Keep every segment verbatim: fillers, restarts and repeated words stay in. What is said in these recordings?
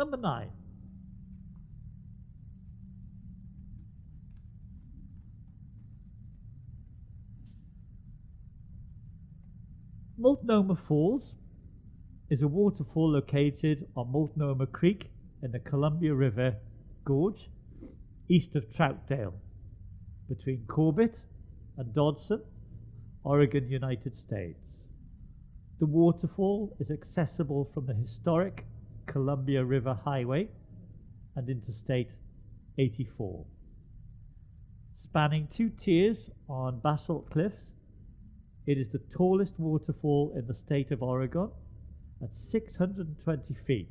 Number nine. Multnomah Falls is a waterfall located on Multnomah Creek in the Columbia River Gorge, east of Troutdale, between Corbett and Dodson, Oregon, United States. The waterfall is accessible from the historic Columbia River Highway and Interstate eighty-four. Spanning two tiers on basalt cliffs, it is the tallest waterfall in the state of Oregon at six hundred twenty feet,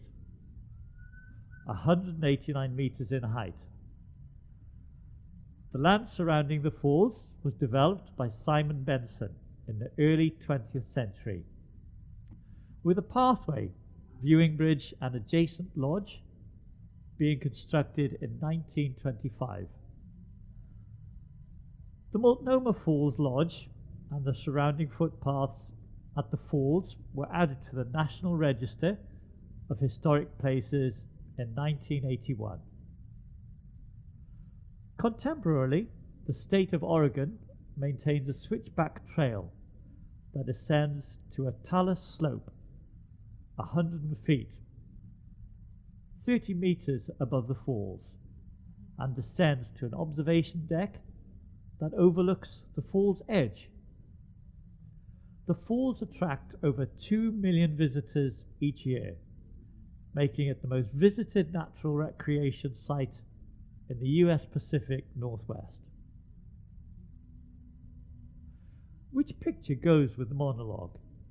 one hundred eighty-nine meters in height. The land surrounding the falls was developed by Simon Benson in the early twentieth century, with a pathway, viewing bridge and adjacent lodge being constructed in nineteen twenty-five. The Multnomah Falls Lodge and the surrounding footpaths at the falls were added to the National Register of Historic Places in nineteen eighty-one. Contemporarily, the state of Oregon maintains a switchback trail that ascends to a talus slope, one hundred feet, thirty meters above the falls, and descends to an observation deck that overlooks the falls edge. The falls attract over two million visitors each year, making it the most visited natural recreation site in the U S Pacific Northwest. Which picture goes with the monologue?